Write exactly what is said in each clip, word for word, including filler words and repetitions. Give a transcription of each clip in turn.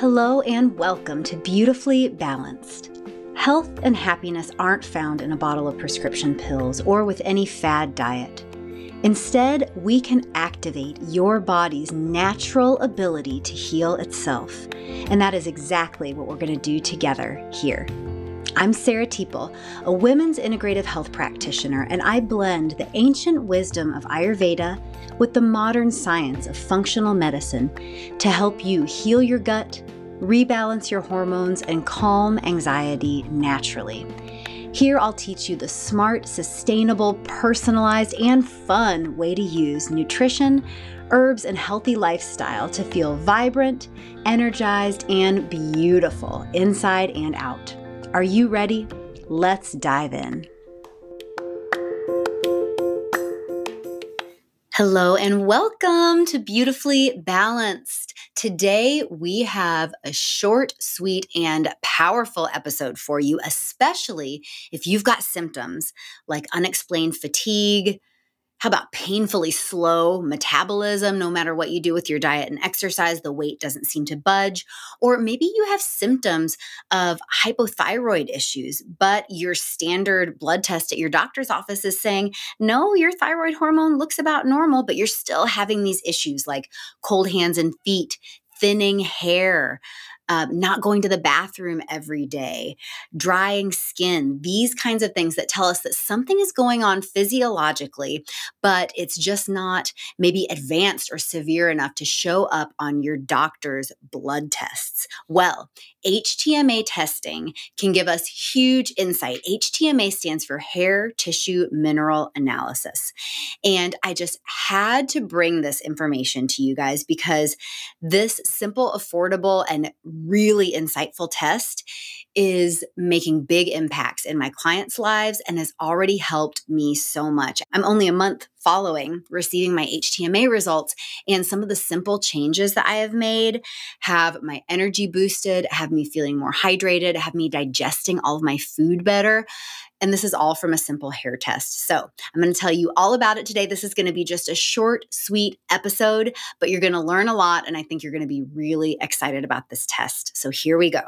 Hello and welcome to Beautifully Balanced. Health and happiness aren't found in a bottle of prescription pills or with any fad diet. Instead, we can activate your body's natural ability to heal itself. And that is exactly what we're going to do together here. I'm Sarah Teeple, a women's integrative health practitioner, and I blend the ancient wisdom of Ayurveda with the modern science of functional medicine to help you heal your gut, rebalance your hormones, and calm anxiety naturally. Here I'll teach you the smart, sustainable, personalized, and fun way to use nutrition, herbs, and healthy lifestyle to feel vibrant, energized, and beautiful inside and out. Are you ready? Let's dive in. Hello and welcome to Beautifully Balanced. Today we have a short, sweet, and powerful episode for you, especially if you've got symptoms like unexplained fatigue. How about painfully slow metabolism? No matter what you do with your diet and exercise, the weight doesn't seem to budge. Or maybe you have symptoms of hypothyroid issues, but your standard blood test at your doctor's office is saying, no, your thyroid hormone looks about normal, but you're still having these issues like cold hands and feet, thinning hair, Uh, not going to the bathroom every day, drying skin, these kinds of things that tell us that something is going on physiologically, but it's just not maybe advanced or severe enough to show up on your doctor's blood tests. Well, H T M A testing can give us huge insight. H T M A stands for Hair Tissue Mineral Analysis. And I just had to bring this information to you guys because this simple, affordable, and really insightful test is making big impacts in my clients' lives and has already helped me so much. I'm only a month following receiving my H T M A results, and some of the simple changes that I have made have my energy boosted, have me feeling more hydrated, have me digesting all of my food better. And this is all from a simple hair test. So I'm going to tell you all about it today. This is going to be just a short, sweet episode, but you're going to learn a lot. And I think you're going to be really excited about this test. So here we go.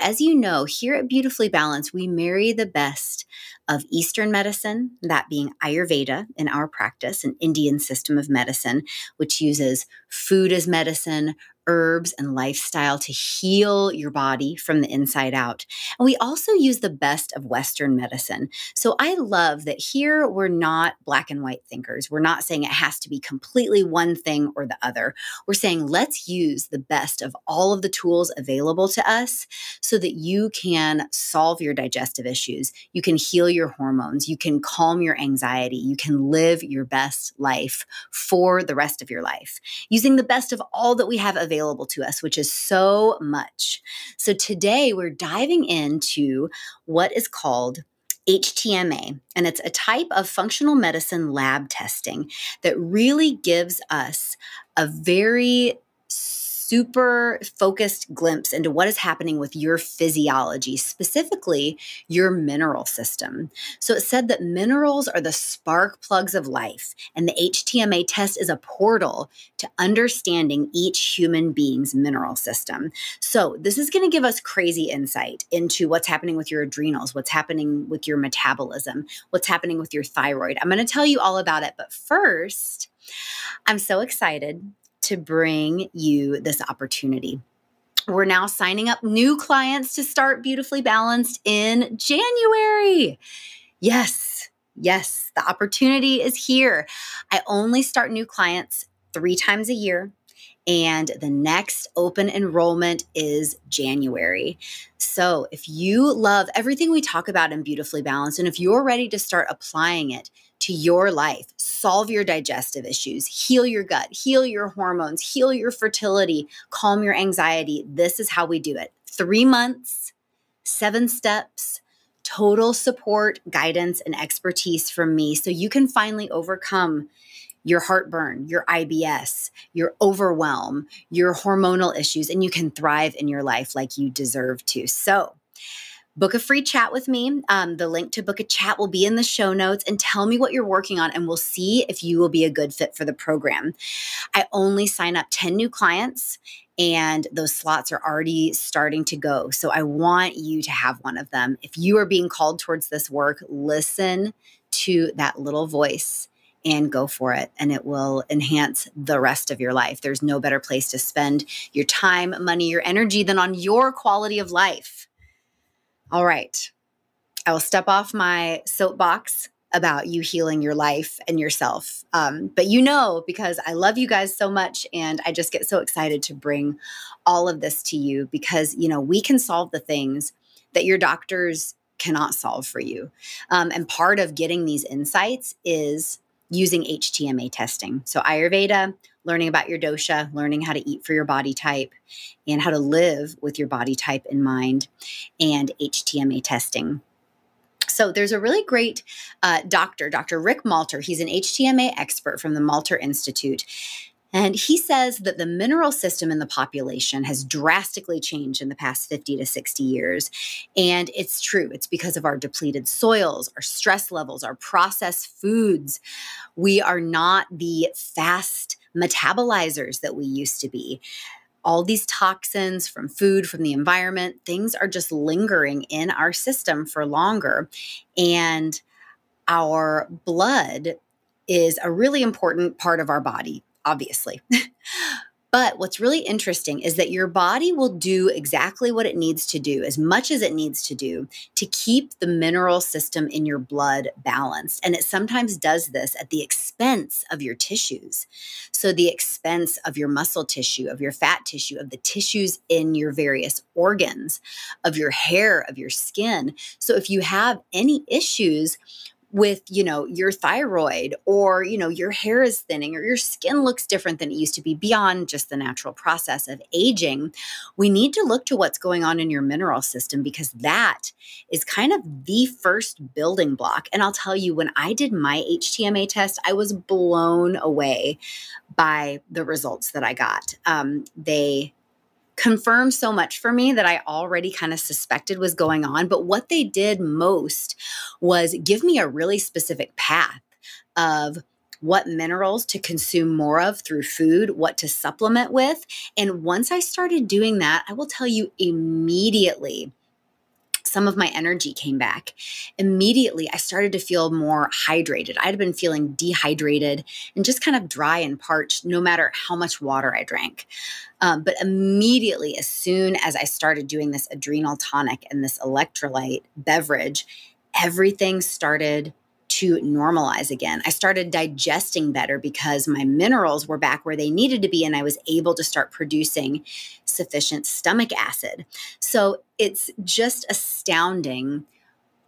As you know, here at Beautifully Balanced, we marry the best of Eastern medicine, that being Ayurveda in our practice, an Indian system of medicine, which uses food as medicine, herbs, and lifestyle to heal your body from the inside out. And we also use the best of Western medicine. So I love that here we're not black and white thinkers. We're not saying it has to be completely one thing or the other. We're saying let's use the best of all of the tools available to us so that you can solve your digestive issues. You can heal your hormones. You can calm your anxiety. You can live your best life for the rest of your life using the best of all that we have available. available to us, which is so much. So today we're diving into what is called H T M A, and it's a type of functional medicine lab testing that really gives us a very super focused glimpse into what is happening with your physiology, specifically your mineral system. So it said that minerals are the spark plugs of life, and the H T M A test is a portal to understanding each human being's mineral system. So this is going to give us crazy insight into what's happening with your adrenals, what's happening with your metabolism, what's happening with your thyroid. I'm going to tell you all about it, but first, I'm so excited to bring you this opportunity. We're now signing up new clients to start Beautifully Balanced in January. Yes, yes, the opportunity is here. I only start new clients three times a year, and the next open enrollment is January. So if you love everything we talk about in Beautifully Balanced, and if you're ready to start applying it to your life, solve your digestive issues, heal your gut, heal your hormones, heal your fertility, calm your anxiety, this is how we do it. Three months, seven steps, total support, guidance, and expertise from me so you can finally overcome your heartburn, your I B S, your overwhelm, your hormonal issues, and you can thrive in your life like you deserve to. So book a free chat with me. Um, the link to book a chat will be in the show notes, and tell me what you're working on, and we'll see if you will be a good fit for the program. I only sign up ten new clients, and those slots are already starting to go. So I want you to have one of them. If you are being called towards this work, listen to that little voice and go for it, and it will enhance the rest of your life. There's no better place to spend your time, money, your energy than on your quality of life. All right. I will step off my soapbox about you healing your life and yourself. Um, but you know, because I love you guys so much, and I just get so excited to bring all of this to you, because, you know, we can solve the things that your doctors cannot solve for you. Um, and part of getting these insights is using H T M A testing. So Ayurveda, learning about your dosha, learning how to eat for your body type, and how to live with your body type in mind, and H T M A testing. So there's a really great uh, doctor, Doctor Rick Malter. He's an H T M A expert from the Malter Institute. And he says that the mineral system in the population has drastically changed in the past fifty to sixty years. And it's true. It's because of our depleted soils, our stress levels, our processed foods. We are not the fast metabolizers that we used to be. All these toxins from food, from the environment, things are just lingering in our system for longer. And our blood is a really important part of our body, obviously. But what's really interesting is that your body will do exactly what it needs to do, as much as it needs to do, to keep the mineral system in your blood balanced. And it sometimes does this at the expense of your tissues. So the expense of your muscle tissue, of your fat tissue, of the tissues in your various organs, of your hair, of your skin. So if you have any issues with, you know, your thyroid, or, you know, your hair is thinning, or your skin looks different than it used to be beyond just the natural process of aging, we need to look to what's going on in your mineral system, because that is kind of the first building block. And I'll tell you, when I did my H T M A test, I was blown away by the results that I got. Um, they confirmed so much for me that I already kind of suspected was going on. But what they did most was give me a really specific path of what minerals to consume more of through food, what to supplement with. And once I started doing that, I will tell you, immediately some of my energy came back. Immediately, I started to feel more hydrated. I'd been feeling dehydrated and just kind of dry and parched no matter how much water I drank. Um, but immediately, as soon as I started doing this adrenal tonic and this electrolyte beverage, everything started to normalize again. I started digesting better because my minerals were back where they needed to be, and I was able to start producing sufficient stomach acid. So it's just astounding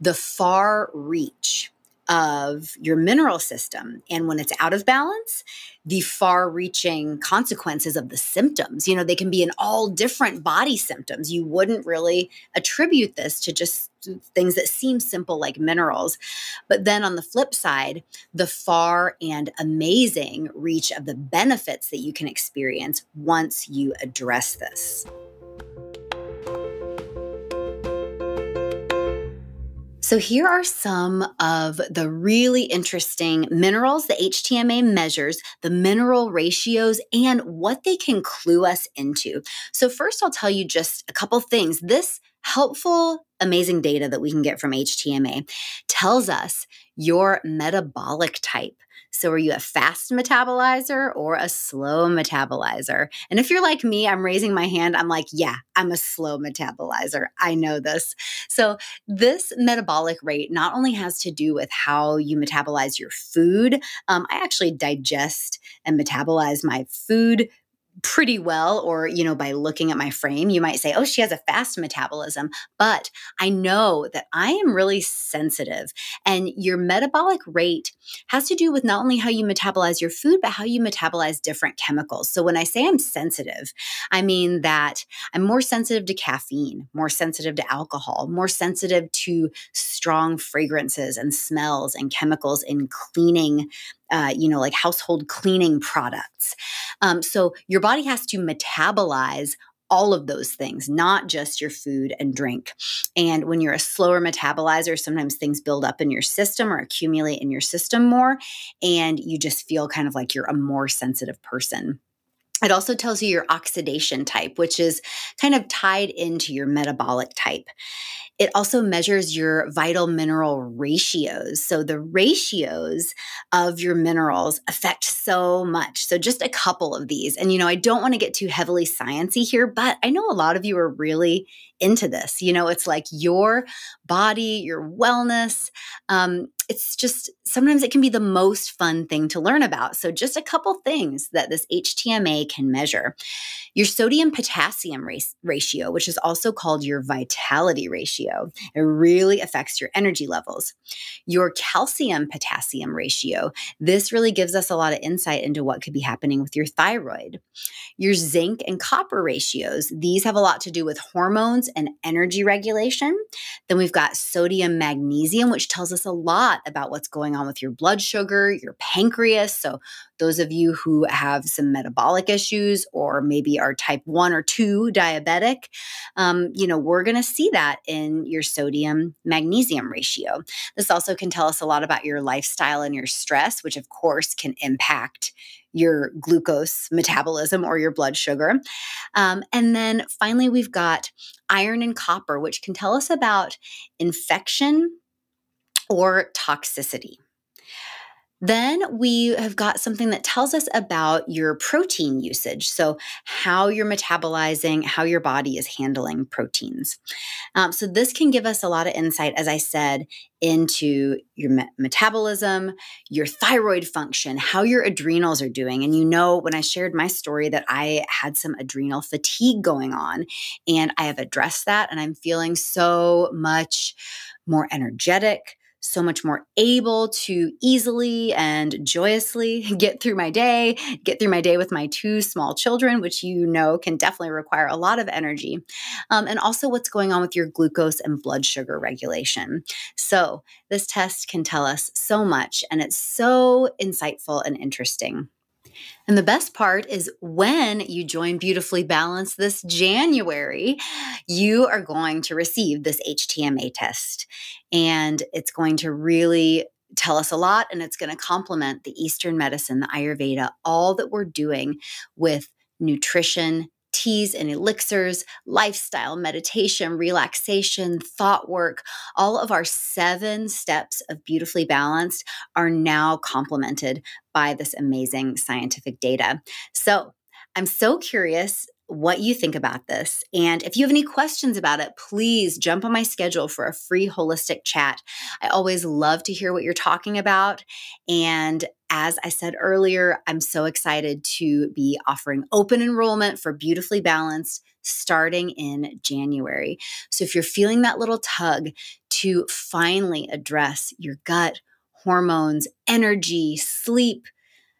the far reach of your mineral system. And when it's out of balance, the far-reaching consequences of the symptoms, you know, they can be in all different body symptoms. You wouldn't really attribute this to just things that seem simple like minerals. But then on the flip side, the far and amazing reach of the benefits that you can experience once you address this. So here are some of the really interesting minerals the H T M A measures, the mineral ratios, and what they can clue us into. So first, I'll tell you just a couple things. This helpful, amazing data that we can get from H T M A tells us your metabolic type. So are you a fast metabolizer or a slow metabolizer? And if you're like me, I'm raising my hand. I'm like, yeah, I'm a slow metabolizer. I know this. So this metabolic rate not only has to do with how you metabolize your food. Um, I actually digest and metabolize my food pretty well, or, you know, by looking at my frame, you might say, oh, she has a fast metabolism, but I know that I am really sensitive. And your metabolic rate has to do with not only how you metabolize your food, but how you metabolize different chemicals. So when I say I'm sensitive, I mean that I'm more sensitive to caffeine, more sensitive to alcohol, more sensitive to strong fragrances and smells and chemicals in cleaning, Uh, you know, like household cleaning products. Um, so your body has to metabolize all of those things, not just your food and drink. And when you're a slower metabolizer, sometimes things build up in your system or accumulate in your system more, and you just feel kind of like you're a more sensitive person. It also tells you your oxidation type, which is kind of tied into your metabolic type. It also measures your vital mineral ratios. So the ratios of your minerals affect so much. So just a couple of these. And, you know, I don't want to get too heavily sciencey here, but I know a lot of you are really into this. You know, it's like your body, your wellness. Um, it's just sometimes it can be the most fun thing to learn about. So just a couple things that this H T M A can measure. Your sodium potassium ratio, which is also called your vitality ratio. It really affects your energy levels. Your calcium potassium ratio. This really gives us a lot of insight into what could be happening with your thyroid. Your zinc and copper ratios. These have a lot to do with hormones and energy regulation. Then we've got sodium magnesium, which tells us a lot about what's going on with your blood sugar, your pancreas. So those of you who have some metabolic issues or maybe are type one or two diabetic, um, you know, we're going to see that in your sodium magnesium ratio. This also can tell us a lot about your lifestyle and your stress, which of course can impact your glucose metabolism or your blood sugar. Um, and then finally, we've got iron and copper, which can tell us about infection or toxicity. Then we have got something that tells us about your protein usage. So how you're metabolizing, how your body is handling proteins. Um, so this can give us a lot of insight, as I said, into your me- metabolism, your thyroid function, how your adrenals are doing. And you know, when I shared my story that I had some adrenal fatigue going on, and I have addressed that, and I'm feeling so much more energetic, so much more able to easily and joyously get through my day, get through my day with my two small children, which you know can definitely require a lot of energy. Um, and also what's going on with your glucose and blood sugar regulation. So this test can tell us so much, and it's so insightful and interesting. And the best part is when you join Beautifully Balanced this January, you are going to receive this H T M A test, and it's going to really tell us a lot, and it's going to complement the Eastern medicine, the Ayurveda, all that we're doing with nutrition, teas and elixirs, lifestyle, meditation, relaxation, thought work. All of our seven steps of Beautifully Balanced are now complemented by this amazing scientific data. So I'm so curious what you think about this. And if you have any questions about it, please jump on my schedule for a free holistic chat. I always love to hear what you're talking about. And as I said earlier, I'm so excited to be offering open enrollment for Beautifully Balanced starting in January. So if you're feeling that little tug to finally address your gut, hormones, energy, sleep,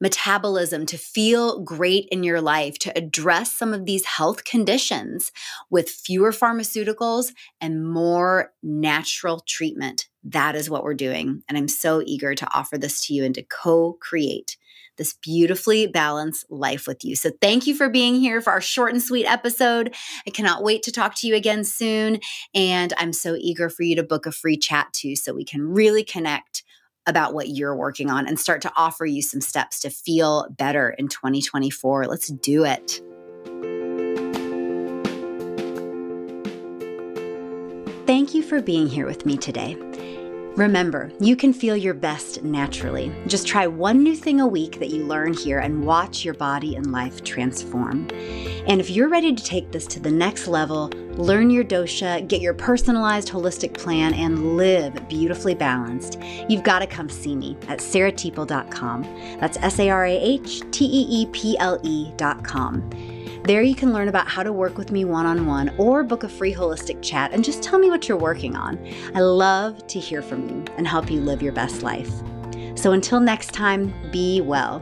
metabolism, to feel great in your life, to address some of these health conditions with fewer pharmaceuticals and more natural treatment. That is what we're doing. And I'm so eager to offer this to you and to co-create this beautifully balanced life with you. So thank you for being here for our short and sweet episode. I cannot wait to talk to you again soon. And I'm so eager for you to book a free chat too, so we can really connect about what you're working on and start to offer you some steps to feel better in twenty twenty-four. Let's do it. Thank you for being here with me today. Remember, you can feel your best naturally. Just try one new thing a week that you learn here and watch your body and life transform. And if you're ready to take this to the next level, learn your dosha, get your personalized holistic plan, and live beautifully balanced, you've got to come see me at sarah teeple dot com. That's S A R A H T E E P L E dot com. There you can learn about how to work with me one-on-one or book a free holistic chat and just tell me what you're working on. I love to hear from you and help you live your best life. So until next time, be well.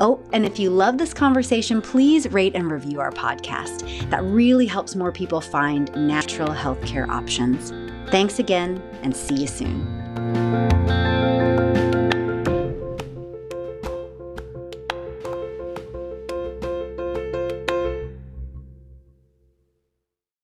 Oh, and if you love this conversation, please rate and review our podcast. That really helps more people find natural healthcare options. Thanks again, and see you soon.